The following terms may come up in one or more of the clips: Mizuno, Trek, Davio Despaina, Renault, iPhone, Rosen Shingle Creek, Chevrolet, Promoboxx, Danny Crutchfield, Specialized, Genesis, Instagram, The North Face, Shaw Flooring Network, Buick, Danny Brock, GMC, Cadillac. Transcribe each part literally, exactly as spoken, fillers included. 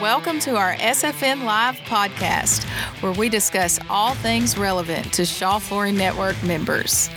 Welcome to our S F N Live podcast, where we discuss all things relevant to Shaw Flooring Network members.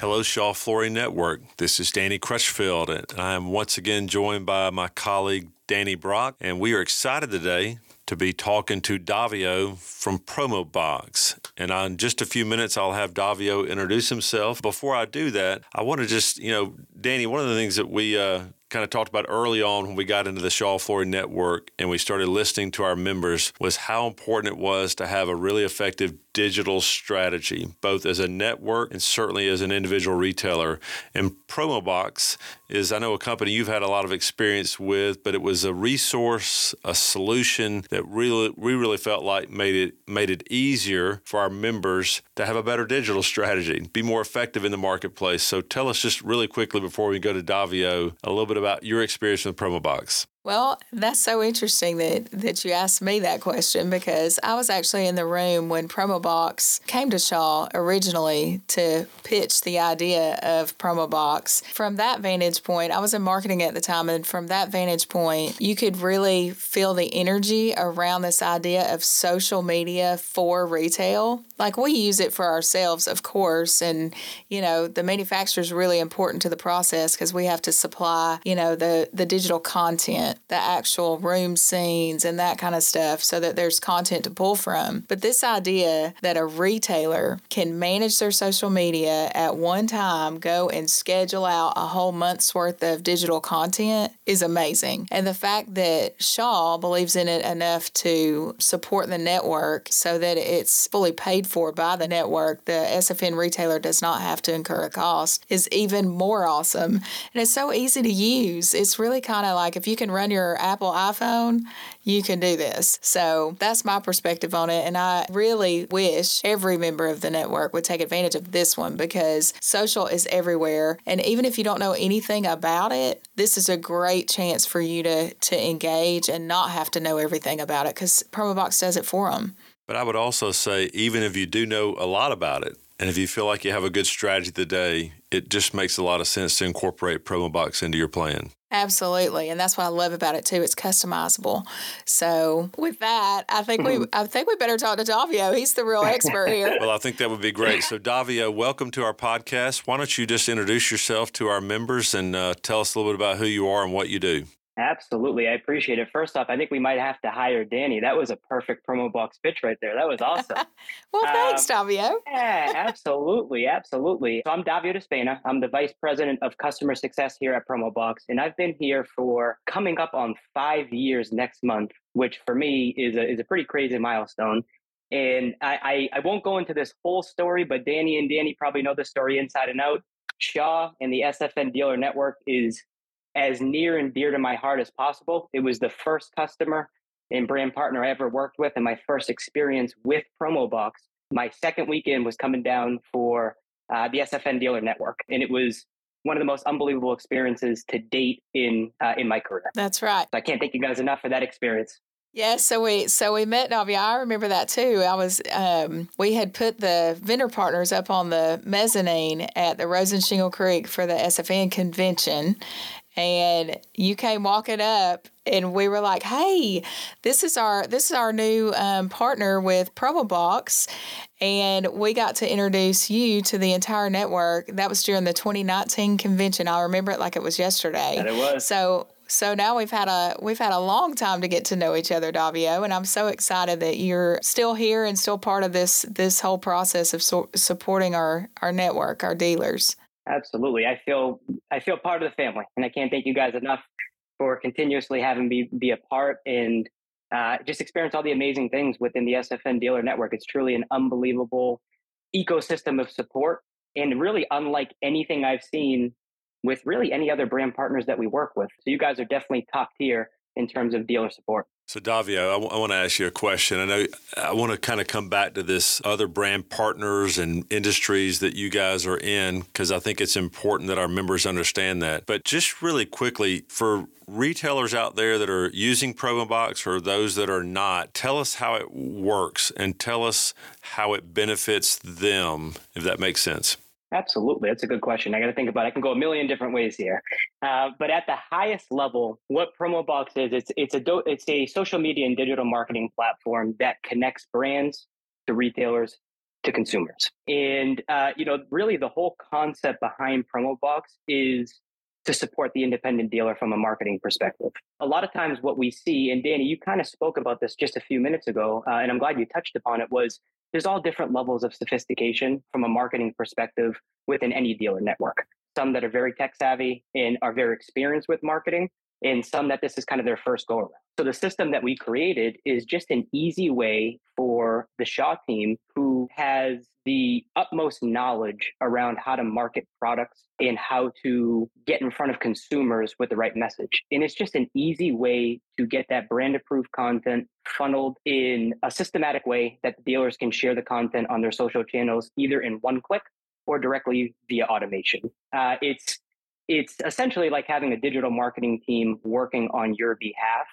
Hello, Shaw Flooring Network. This is Danny Crutchfield, and I am once again joined by my colleague, Danny Brock, and we are excited today to be talking to Davio from Promoboxx. And in just a few minutes, I'll have Davio introduce himself. Before I do that, I want to just, you know, Danny, one of the things that we uh, kind of talked about early on when we got into the Shaw Flooring Network and we started listening to our members was how important it was to have a really effective digital strategy, both as a network and certainly as an individual retailer. And Promoboxx is, I know, a company you've had a lot of experience with, but it was a resource, a solution that really we really felt like made it made it easier for our members to have a better digital strategy, be more effective in the marketplace. So tell us just really quickly before we go to Davio a little bit about your experience with Promoboxx. Well, that's so interesting that, that you asked me that question, because I was actually in the room when Promoboxx came to Shaw originally to pitch the idea of Promoboxx. From that vantage point, I was in marketing at the time, and from that vantage point, you could really feel the energy around this idea of social media for retail. Like, we use it for ourselves, of course, and, you know, the manufacturer is really important to the process because we have to supply, you know, the, the digital content, the actual room scenes and that kind of stuff so that there's content to pull from. But this idea that a retailer can manage their social media at one time, go and schedule out a whole month's worth of digital content is amazing. And the fact that Shaw believes in it enough to support the network so that it's fully paid for by the network, the S F N retailer does not have to incur a cost, is even more awesome. And it's so easy to use. It's really kind of like if you can run your Apple iPhone, you can do this. So that's my perspective on it. And I really wish every member of the network would take advantage of this one, because social is everywhere. And even if you don't know anything about it, this is a great chance for you to, to engage and not have to know everything about it, because Promoboxx does it for them. But I would also say, even if you do know a lot about it, and if you feel like you have a good strategy today, it just makes a lot of sense to incorporate Promoboxx into your plan. Absolutely, and that's what I love about it too. It's customizable. So with that, I think we I think we better talk to Davio. He's the real expert here. Well, I think that would be great. So Davio, welcome to our podcast. Why don't you just introduce yourself to our members and uh, tell us a little bit about who you are and what you do? Absolutely. I appreciate it. First off, I think we might have to hire Danny. That was a perfect Promoboxx pitch right there. That was awesome. Well, thanks, um, Davio. Yeah, absolutely. Absolutely. So I'm Davio Despaina. I'm the Vice President of Customer Success here at Promoboxx, and I've been here for coming up on five years next month, which for me is a, is a pretty crazy milestone. And I, I, I won't go into this whole story, but Danny and Danny probably know the story inside and out. Shaw and the S F N Dealer Network is as near and dear to my heart as possible. It was the first customer and brand partner I ever worked with, and my first experience with Promoboxx. My second weekend was coming down for uh, the S F N Dealer Network, and it was one of the most unbelievable experiences to date in uh, in my career. That's right. I can't thank you guys enough for that experience. Yeah, so we so we met Davio. I remember that too. I was um, we had put the vendor partners up on the mezzanine at the Rosen Shingle Creek for the S F N convention. And you came walking up, and we were like, "Hey, this is our this is our new um, partner with Promoboxx," and we got to introduce you to the entire network. That was during the twenty nineteen convention. I remember it like it was yesterday. And it was. So, so now we've had a we've had a long time to get to know each other, Davio, and I'm so excited that you're still here and still part of this this whole process of so- supporting our our network, our dealers. Absolutely. I feel I feel part of the family, and I can't thank you guys enough for continuously having me be a part and uh, just experience all the amazing things within the S F N Dealer Network. It's truly an unbelievable ecosystem of support, and really unlike anything I've seen with really any other brand partners that we work with. So you guys are definitely top tier in terms of dealer support. So Davio, I, w- I want to ask you a question. I know I want to kind of come back to this other brand partners and industries that you guys are in, because I think it's important that our members understand that. But just really quickly, for retailers out there that are using Promoboxx or those that are not, tell us how it works and tell us how it benefits them, if that makes sense. Absolutely. That's a good question. I got to think about it. I can go a million different ways here. Uh, but at the highest level, what Promoboxx is, it's it's a do, it's a social media and digital marketing platform that connects brands to retailers to consumers. And, uh, you know, really the whole concept behind Promoboxx is to support the independent dealer from a marketing perspective. A lot of times what we see, and Danny, you kind of spoke about this just a few minutes ago, uh, and I'm glad you touched upon it, was there's all different levels of sophistication from a marketing perspective within any dealer network. Some that are very tech savvy and are very experienced with marketing, and some that this is kind of their first go around. So the system that we created is just an easy way for the Shaw team, who has the utmost knowledge around how to market products and how to get in front of consumers with the right message. And it's just an easy way to get that brand approved content funneled in a systematic way that the dealers can share the content on their social channels, either in one click or directly via automation. Uh, it's It's essentially like having a digital marketing team working on your behalf.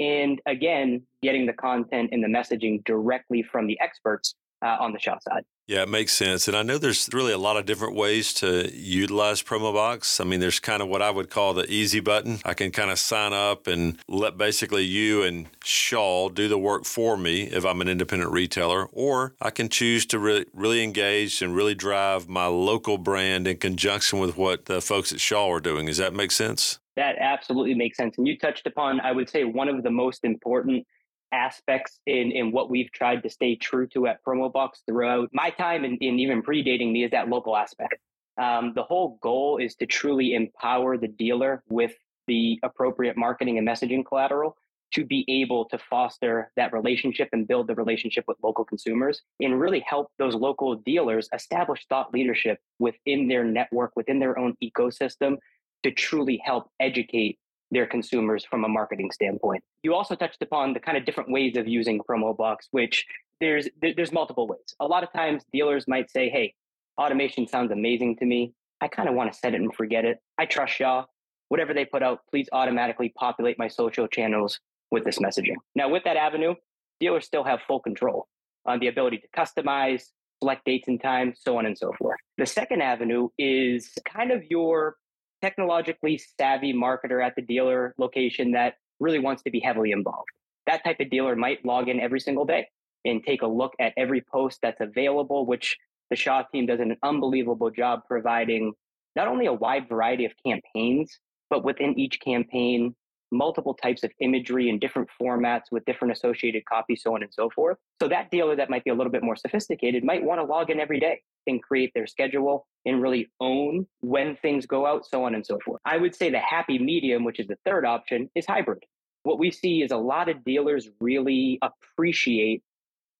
And again, getting the content and the messaging directly from the experts uh, on the Shaw side. Yeah, it makes sense. And I know there's really a lot of different ways to utilize Promoboxx. I mean, there's kind of what I would call the easy button. I can kind of sign up and let basically you and Shaw do the work for me if I'm an independent retailer, or I can choose to really, really engage and really drive my local brand in conjunction with what the folks at Shaw are doing. Does that make sense? That absolutely makes sense. And you touched upon, I would say, one of the most important aspects in, in what we've tried to stay true to at Promoboxx throughout my time and, and even predating me is that local aspect. Um, the whole goal is to truly empower the dealer with the appropriate marketing and messaging collateral to be able to foster that relationship and build the relationship with local consumers and really help those local dealers establish thought leadership within their network, within their own ecosystem to truly help educate their consumers from a marketing standpoint. You also touched upon the kind of different ways of using Promoboxx, which there's there's multiple ways. A lot of times dealers might say, hey, automation sounds amazing to me. I kind of want to set it and forget it. I trust Shaw. Whatever they put out, please automatically populate my social channels with this messaging. Now, with that avenue, dealers still have full control on the ability to customize, select dates and times, so on and so forth. The second avenue is kind of your technologically savvy marketer at the dealer location that really wants to be heavily involved. That type of dealer might log in every single day and take a look at every post that's available, which the Shaw team does an unbelievable job providing not only a wide variety of campaigns, but within each campaign, multiple types of imagery and different formats with different associated copy, so on and so forth. So that dealer that might be a little bit more sophisticated might want to log in every day and create their schedule and really own when things go out, so on and so forth. I would say the happy medium, which is the third option, is hybrid. What we see is a lot of dealers really appreciate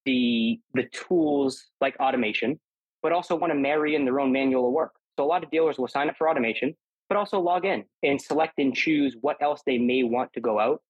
the, the tools like automation, but also want to marry in their own manual work. So a lot of dealers will sign up for automation, but also log in and select and choose what else they may want to go out.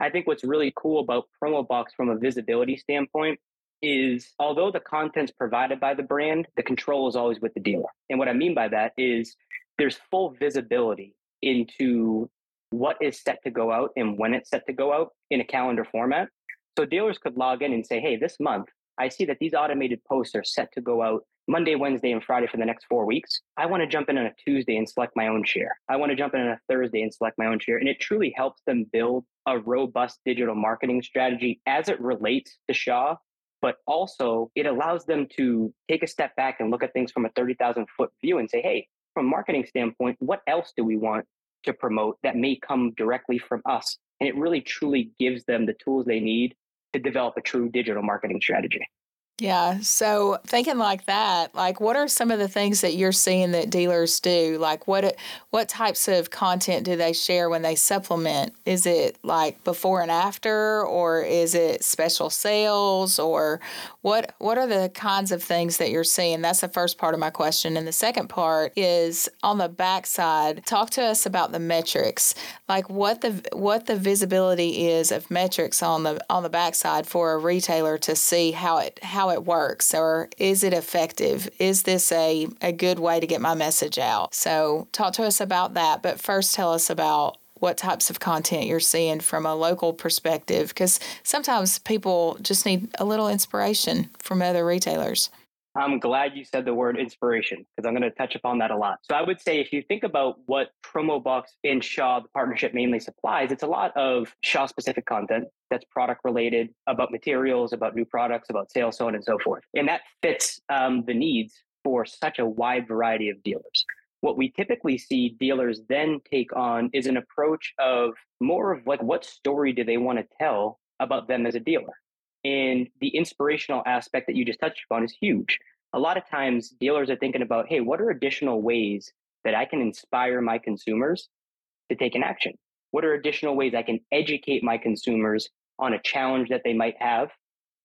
I think what's really cool about Promoboxx from a visibility standpoint is although the content's provided by the brand, the control is always with the dealer. And what I mean by that is there's full visibility into what is set to go out and when it's set to go out in a calendar format. So dealers could log in and say, hey, this month, I see that these automated posts are set to go out Monday, Wednesday, and Friday for the next four weeks. I want to jump in on a Tuesday and select my own share. I want to jump in on a Thursday and select my own share. And it truly helps them build a robust digital marketing strategy as it relates to Shaw, but also it allows them to take a step back and look at things from a thirty thousand foot view and say, hey, from a marketing standpoint, what else do we want to promote that may come directly from us? And it really truly gives them the tools they need to develop a true digital marketing strategy. Yeah. So thinking like that, like what are some of the things that you're seeing that dealers do? Like what what types of content do they share when they supplement? Is it like before and after, or is it special sales, or what what are the kinds of things that you're seeing? That's the first part of my question. And the second part is on the backside, talk to us about the metrics, like what the what the visibility is of metrics on the on the backside for a retailer to see how it how it works, or is it effective? Is this a, a good way to get my message out? So talk to us about that. But first, tell us about what types of content you're seeing from a local perspective, because sometimes people just need a little inspiration from other retailers. I'm glad you said the word inspiration, because I'm going to touch upon that a lot. So I would say if you think about what Promoboxx and Shaw, the partnership, mainly supplies, it's a lot of Shaw-specific content that's product-related, about materials, about new products, about sales, so on and so forth. And that fits um, the needs for such a wide variety of dealers. What we typically see dealers then take on is an approach of more of like what story do they want to tell about them as a dealer. And the inspirational aspect that you just touched upon is huge. A lot of times dealers are thinking about, hey, what are additional ways that I can inspire my consumers to take an action? What are additional ways I can educate my consumers on a challenge that they might have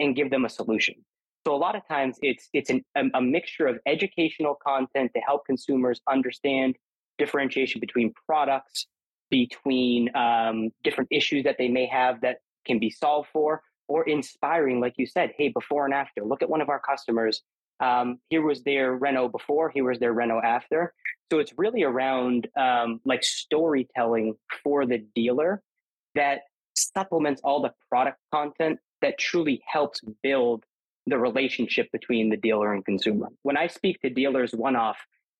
and give them a solution? So a lot of times it's it's an, a mixture of educational content to help consumers understand differentiation between products, between um, different issues that they may have that can be solved for, or inspiring, like you said, hey, before and after. Look at one of our customers. Um, here was their Renault before, here was their Renault after. So it's really around um, like storytelling for the dealer that supplements all the product content that truly helps build the relationship between the dealer and consumer. When I speak to dealers one-off,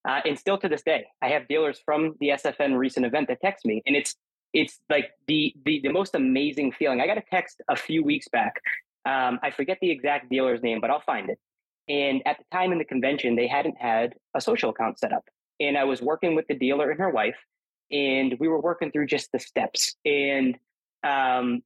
uh, and still to this day, I have dealers from the S F N recent event that text me, and it's It's like the, the the most amazing feeling. I got a text a few weeks back. Um, I forget the exact dealer's name, but I'll find it. And at the time in the convention, they hadn't had a social account set up. And I was working with the dealer and her wife, and we were working through just the steps. And um,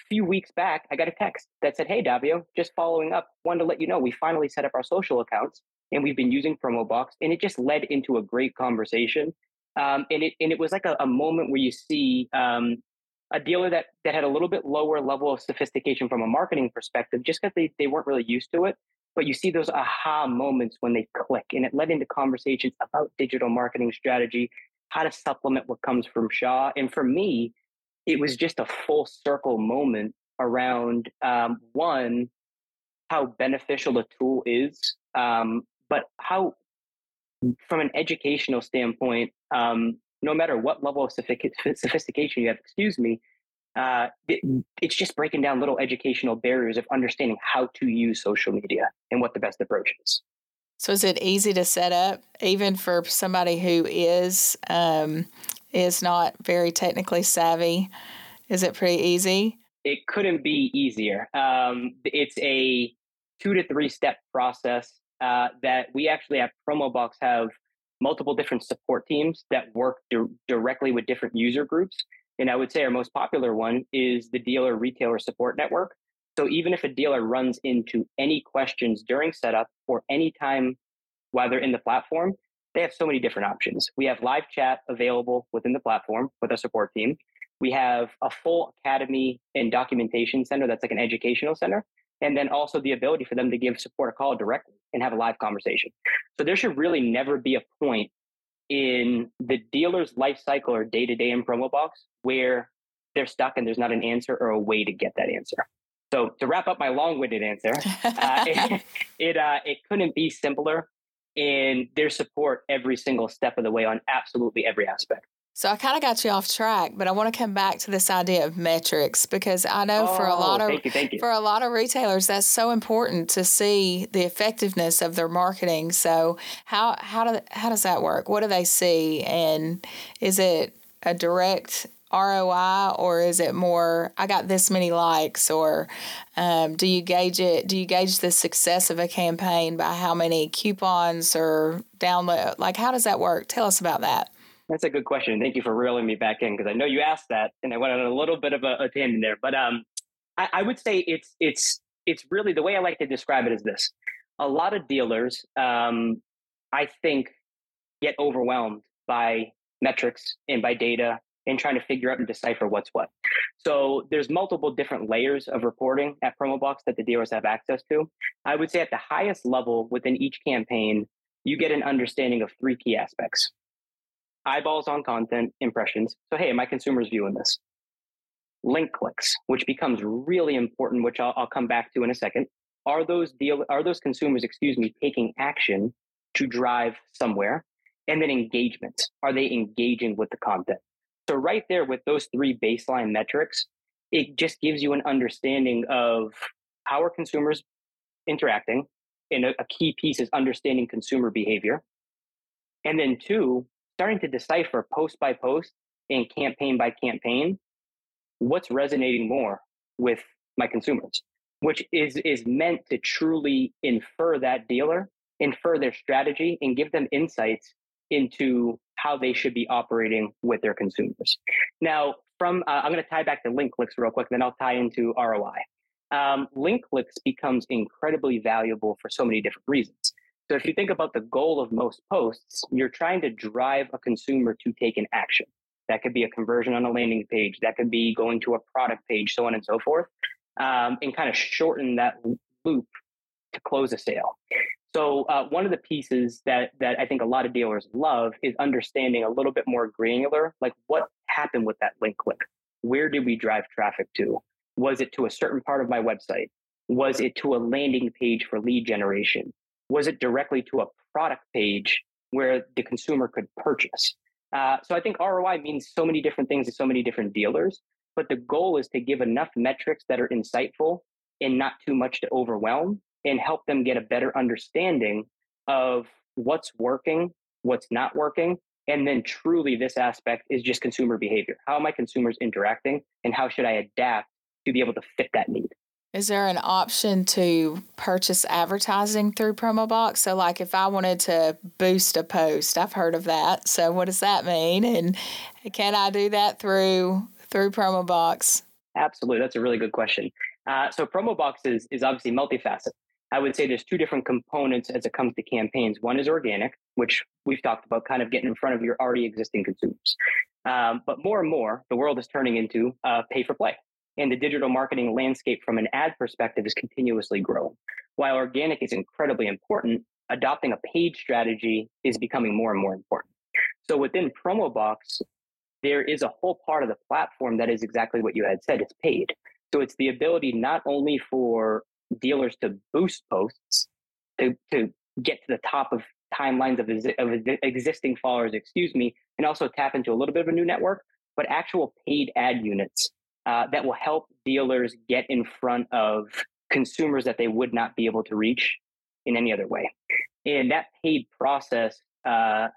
a few weeks back, I got a text that said, hey, Davio, just following up, wanted to let you know we finally set up our social accounts, and we've been using Promoboxx. And it just led into a great conversation. Um, and it and it was like a, a moment where you see um, a dealer that, that had a little bit lower level of sophistication from a marketing perspective, just because they, they weren't really used to it. But you see those aha moments when they click, and it led into conversations about digital marketing strategy, how to supplement what comes from Shaw. And for me, it was just a full circle moment around, um, one, how beneficial the tool is, um, but how, from an educational standpoint, um, no matter what level of sophistication you have, excuse me, uh, it, it's just breaking down little educational barriers of understanding how to use social media and what the best approach is. So is it easy to set up, even for somebody who is um, is not very technically savvy? Is it pretty easy? It couldn't be easier. Um, it's a two to three step process. Uh, that we actually at Promoboxx have multiple different support teams that work di- directly with different user groups. And I would say our most popular one is the Dealer Retailer Support Network. So even if a dealer runs into any questions during setup or any time while they're in the platform, they have so many different options. We have live chat available within the platform with our support team. We have a full academy and documentation center that's like an educational center. And then also the ability for them to give support a call directly and have a live conversation. So there should really never be a point in the dealer's life cycle or day-to-day in Promoboxx where they're stuck and there's not an answer or a way to get that answer. So to wrap up my long-winded answer, uh, it it, uh, it couldn't be simpler, and their support every single step of the way on absolutely every aspect. So I kind of got you off track, but I want to come back to this idea of metrics, because I know oh, for a lot of thank you, thank you. for a lot of retailers, that's so important to see the effectiveness of their marketing. So how how do how does that work? What do they see, and is it a direct R O I, or is it more I got this many likes, or um, do you gauge it? Do you gauge the success of a campaign by how many coupons or download? Like, how does that work? Tell us about that. That's a good question. Thank you for reeling me back in, because I know you asked that, and I went on a little bit of a, a tangent there. But um, I, I would say it's it's it's really, the way I like to describe it is this: a lot of dealers, um, I think, get overwhelmed by metrics and by data and trying to figure out and decipher what's what. So there's multiple different layers of reporting at Promoboxx that the dealers have access to. I would say at the highest level within each campaign, you get an understanding of three key aspects. Eyeballs on content, impressions. So, hey, my consumer's viewing this. Link clicks, which becomes really important, which I'll, I'll come back to in a second. Are those deal? Are those consumers, excuse me, taking action to drive somewhere? And then engagement. Are they engaging with the content? So right there with those three baseline metrics, it just gives you an understanding of how are consumers interacting? and a, a key piece is understanding consumer behavior. And then two, starting to decipher post by post and campaign by campaign, what's resonating more with my consumers, which is, is meant to truly infer that dealer, infer their strategy, and give them insights into how they should be operating with their consumers. Now, from uh, I'm going to tie back to link clicks real quick, and then I'll tie into R O I. Um, link clicks becomes incredibly valuable for so many different reasons. So if you think about the goal of most posts, you're trying to drive a consumer to take an action. That could be a conversion on a landing page. That could be going to a product page, so on and so forth, um, and kind of shorten that loop to close a sale. So uh, one of the pieces that that I think a lot of dealers love is understanding a little bit more granular, like what happened with that link click? Where did we drive traffic to? Was it to a certain part of my website? Was it to a landing page for lead generation? Was it directly to a product page where the consumer could purchase? Uh, so I think R O I means so many different things to so many different dealers, but the goal is to give enough metrics that are insightful and not too much to overwhelm, and help them get a better understanding of what's working, what's not working. And then truly this aspect is just consumer behavior. How are my consumers interacting, and how should I adapt to be able to fit that need? Is there an option to purchase advertising through Promoboxx? So like if I wanted to boost a post, I've heard of that. So what does that mean? And can I do that through through Promoboxx? Absolutely. That's a really good question. Uh, so Promoboxx is, is obviously multifaceted. I would say there's two different components as it comes to campaigns. One is organic, which we've talked about, kind of getting in front of your already existing consumers. Um, but more and more, the world is turning into uh, pay for play. And the digital marketing landscape from an ad perspective is continuously growing. While organic is incredibly important, adopting a paid strategy is becoming more and more important. So within Promoboxx, there is a whole part of the platform that is exactly what you had said, it's paid. So it's the ability not only for dealers to boost posts, to, to get to the top of timelines of, of existing followers, excuse me, and also tap into a little bit of a new network, but actual paid ad units Uh, that will help dealers get in front of consumers that they would not be able to reach in any other way. And that paid process, uh,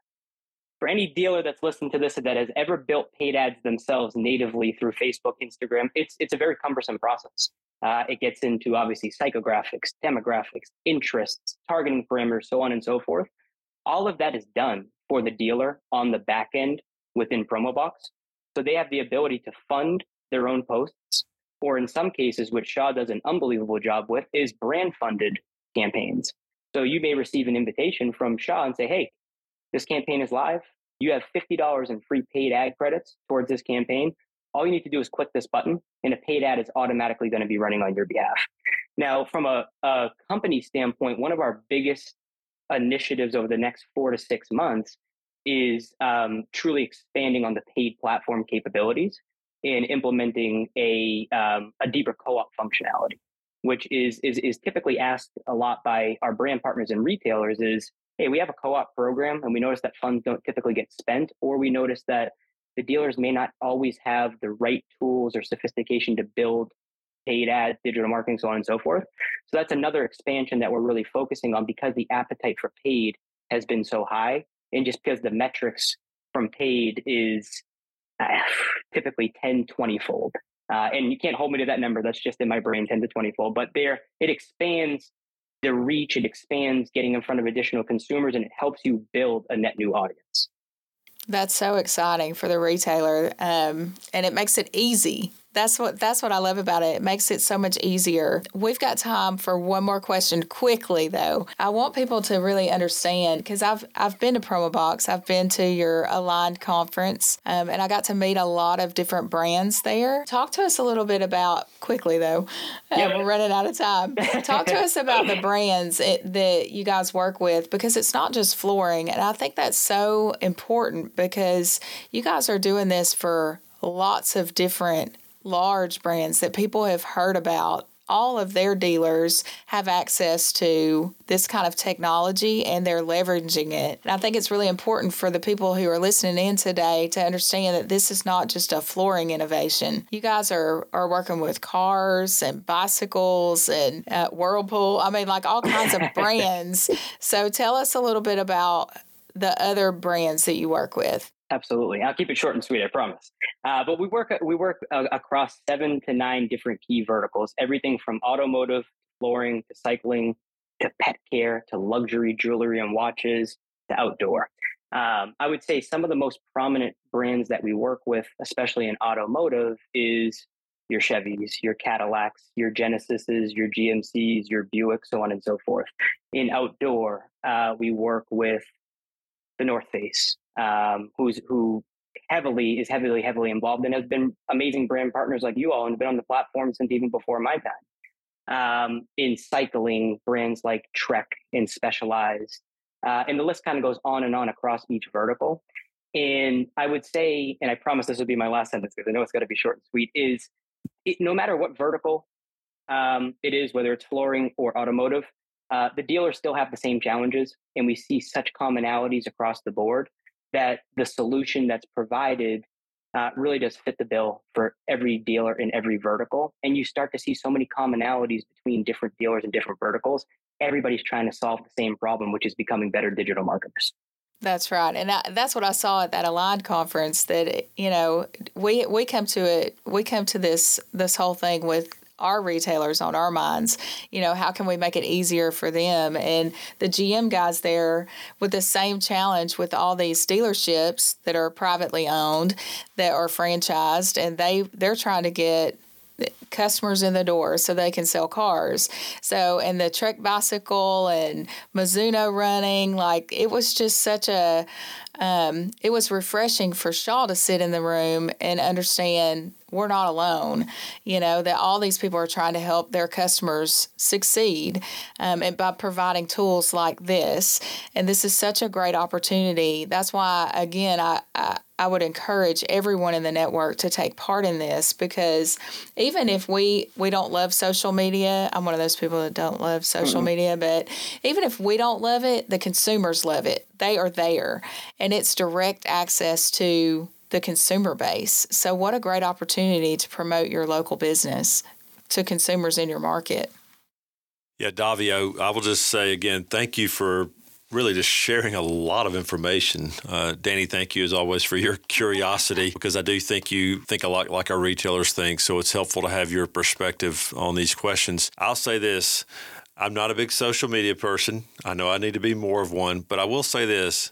for any dealer that's listened to this that has ever built paid ads themselves natively through Facebook, Instagram, it's it's a very cumbersome process. Uh, it gets into obviously psychographics, demographics, interests, targeting parameters, so on and so forth. All of that is done for the dealer on the back end within Promoboxx. So they have the ability to fund their own posts, or in some cases, which Shaw does an unbelievable job with, is brand funded campaigns. So you may receive an invitation from Shaw and say, hey, this campaign is live. You have fifty dollars in free paid ad credits towards this campaign. All you need to do is click this button and a paid ad is automatically going to be running on your behalf. Now, from a, a company standpoint, one of our biggest initiatives over the next four to six months is um, truly expanding on the paid platform capabilities in implementing a um, a deeper co-op functionality, which is, is is typically asked a lot by our brand partners and retailers is, hey, we have a co-op program and we notice that funds don't typically get spent, or we notice that the dealers may not always have the right tools or sophistication to build paid ads, digital marketing, so on and so forth. So that's another expansion that we're really focusing on because the appetite for paid has been so high, and just because the metrics from paid is Uh, typically ten, twenty fold. Uh, and you can't hold me to that number. That's just in my brain, ten to twenty fold. But there, it expands the reach. It expands getting in front of additional consumers, and it helps you build a net new audience. That's so exciting for the retailer. Um, and it makes it easy. That's what that's what I love about it. It makes it so much easier. We've got time for one more question quickly, though. I want people to really understand, because I've I've been to Promoboxx. I've been to your Aligned conference, um, and I got to meet a lot of different brands there. Talk to us a little bit about, quickly, though. Um, yeah. We're running out of time. Talk to us about the brands it, that you guys work with, because it's not just flooring. And I think that's so important, because you guys are doing this for lots of different large brands that people have heard about all of their dealers have access to this kind of technology and they're leveraging it. And I think it's really important for the people who are listening in today to understand that this is not just a flooring innovation. You guys are, are working with cars and bicycles and uh, Whirlpool. I mean, like all kinds of brands. So tell us a little bit about the other brands that you work with. Absolutely. I'll keep it short and sweet, I promise. Uh, but we work we work uh, across seven to nine different key verticals, everything from automotive, flooring, to cycling, to pet care, to luxury jewelry and watches, to outdoor. Um, I would say some of the most prominent brands that we work with, especially in automotive, is your Chevys, your Cadillacs, your Genesises, your G M Cs, your Buick, so on and so forth. In outdoor, uh, we work with The North Face, um, who's who heavily is heavily, heavily involved and has been amazing brand partners like you all and been on the platform since even before my time. Um, in cycling, brands like Trek and Specialized. Uh, and the list kind of goes on and on across each vertical. And I would say, and I promise this will be my last sentence because I know it's got to be short and sweet, is it, no matter what vertical um, it is, whether it's flooring or automotive, Uh, the dealers still have the same challenges, and we see such commonalities across the board that the solution that's provided uh, really does fit the bill for every dealer in every vertical. And you start to see so many commonalities between different dealers and different verticals. Everybody's trying to solve the same problem, which is becoming better digital marketers. That's right. And I, that's what I saw at that Aligned conference, that, you know, we we come to it, we come to this this whole thing with our retailers on our minds. You know, how can we make it easier for them? And the G M guys there with the same challenge with all these dealerships that are privately owned, that are franchised, and they, they're trying to get customers in the door so they can sell cars. So, and the Trek bicycle and Mizuno running, like it was just such a, um, it was refreshing for Shaw to sit in the room and understand we're not alone, you know, that all these people are trying to help their customers succeed um, and by providing tools like this. And this is such a great opportunity. That's why, again, I, I, I would encourage everyone in the network to take part in this, because even if we, we don't love social media, I'm one of those people that don't love social mm-hmm. media, but even if we don't love it, the consumers love it. They are there, and it's direct access to the consumer base. So what a great opportunity to promote your local business to consumers in your market. Yeah, Davio, I will just say again, thank you for really just sharing a lot of information. Uh, Danny, thank you as always for your curiosity, because I do think you think a lot like our retailers think. So it's helpful to have your perspective on these questions. I'll say this, I'm not a big social media person. I know I need to be more of one, but I will say this.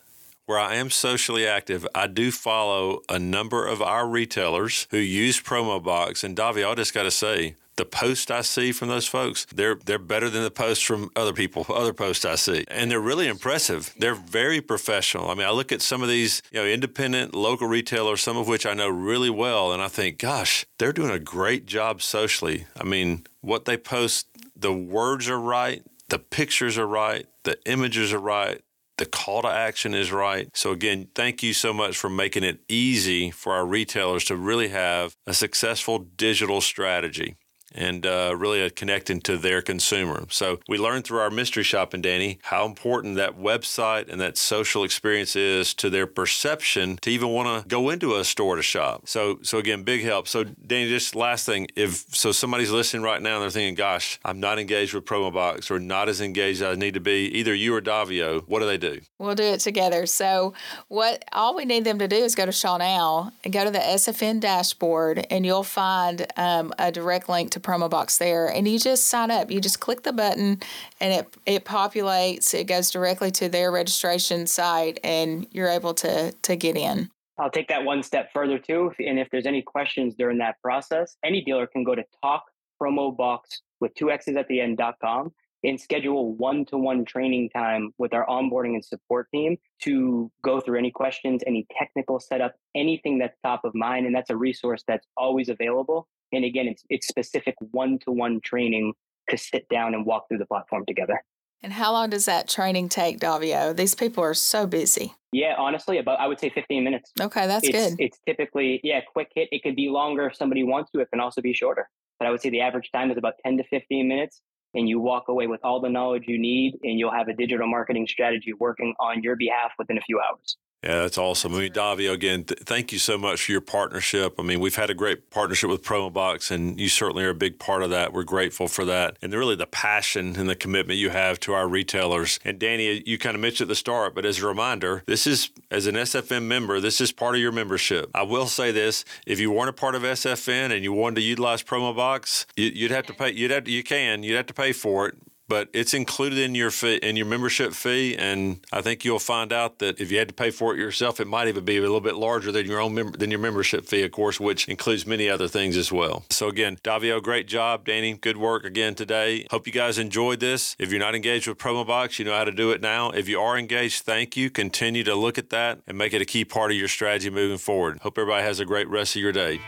Where I am socially active, I do follow a number of our retailers who use Promoboxx. And Davi, I just got to say, the posts I see from those folks, they're they're better than the posts from other people, other posts I see. And they're really impressive. They're very professional. I mean, I look at some of these, you know, independent local retailers, some of which I know really well, and I think, gosh, they're doing a great job socially. I mean, what they post, the words are right, the pictures are right, the images are right. The call to action is right. So again, thank you so much for making it easy for our retailers to really have a successful digital strategy and uh, really a connecting to their consumer. So we learned through our mystery shopping, Danny, how important that website and that social experience is to their perception to even want to go into a store to shop. So so again, big help. So Danny, just last thing, if so somebody's listening right now and they're thinking, gosh, I'm not engaged with Promoboxx or not as engaged as I need to be, either you or Davio, what do they do? We'll do it together. So what all we need them to do is go to Shaw Now and go to the S F N dashboard, and you'll find um, a direct link to Promoboxx there, and you just sign up. You just click the button and it it populates. It goes directly to their registration site and you're able to to get in. I'll take that one step further too. And if there's any questions during that process, any dealer can go to talk promoboxx with two X's at the end dot com and schedule one-to-one training time with our onboarding and support team to go through any questions, any technical setup, anything that's top of mind. And that's a resource that's always available. And again, it's it's specific one-to-one training to sit down and walk through the platform together. And how long does that training take, Davio? These people are so busy. Yeah, honestly, about I would say fifteen minutes. Okay, that's it's, good. It's typically, yeah, quick hit. It could be longer if somebody wants to. It can also be shorter. but I would say the average time is about ten to fifteen minutes, and you walk away with all the knowledge you need, and you'll have a digital marketing strategy working on your behalf within a few hours. Yeah, that's awesome. I mean, Davio, again, th- thank you so much for your partnership. I mean, we've had a great partnership with Promoboxx, and you certainly are a big part of that. We're grateful for that. And really the passion and the commitment you have to our retailers. And Danny, you kind of mentioned at the start, but as a reminder, this is, as an S F N member, this is part of your membership. I will say this, if you weren't a part of S F N and you wanted to utilize Promoboxx, you, you'd have to pay, you'd have to, you can, you'd have to pay for it. But it's included in your fee, in your membership fee, and I think you'll find out that if you had to pay for it yourself, it might even be a little bit larger than your own mem- than your membership fee, of course, which includes many other things as well. So again, Davio, great job, Danny, good work again today. Hope you guys enjoyed this. If you're not engaged with Promoboxx, you know how to do it now. If you are engaged, thank you. Continue to look at that and make it a key part of your strategy moving forward. Hope everybody has a great rest of your day.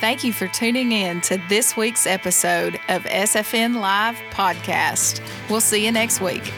Thank you for tuning in to this week's episode of S F N Live Podcast. We'll see you next week.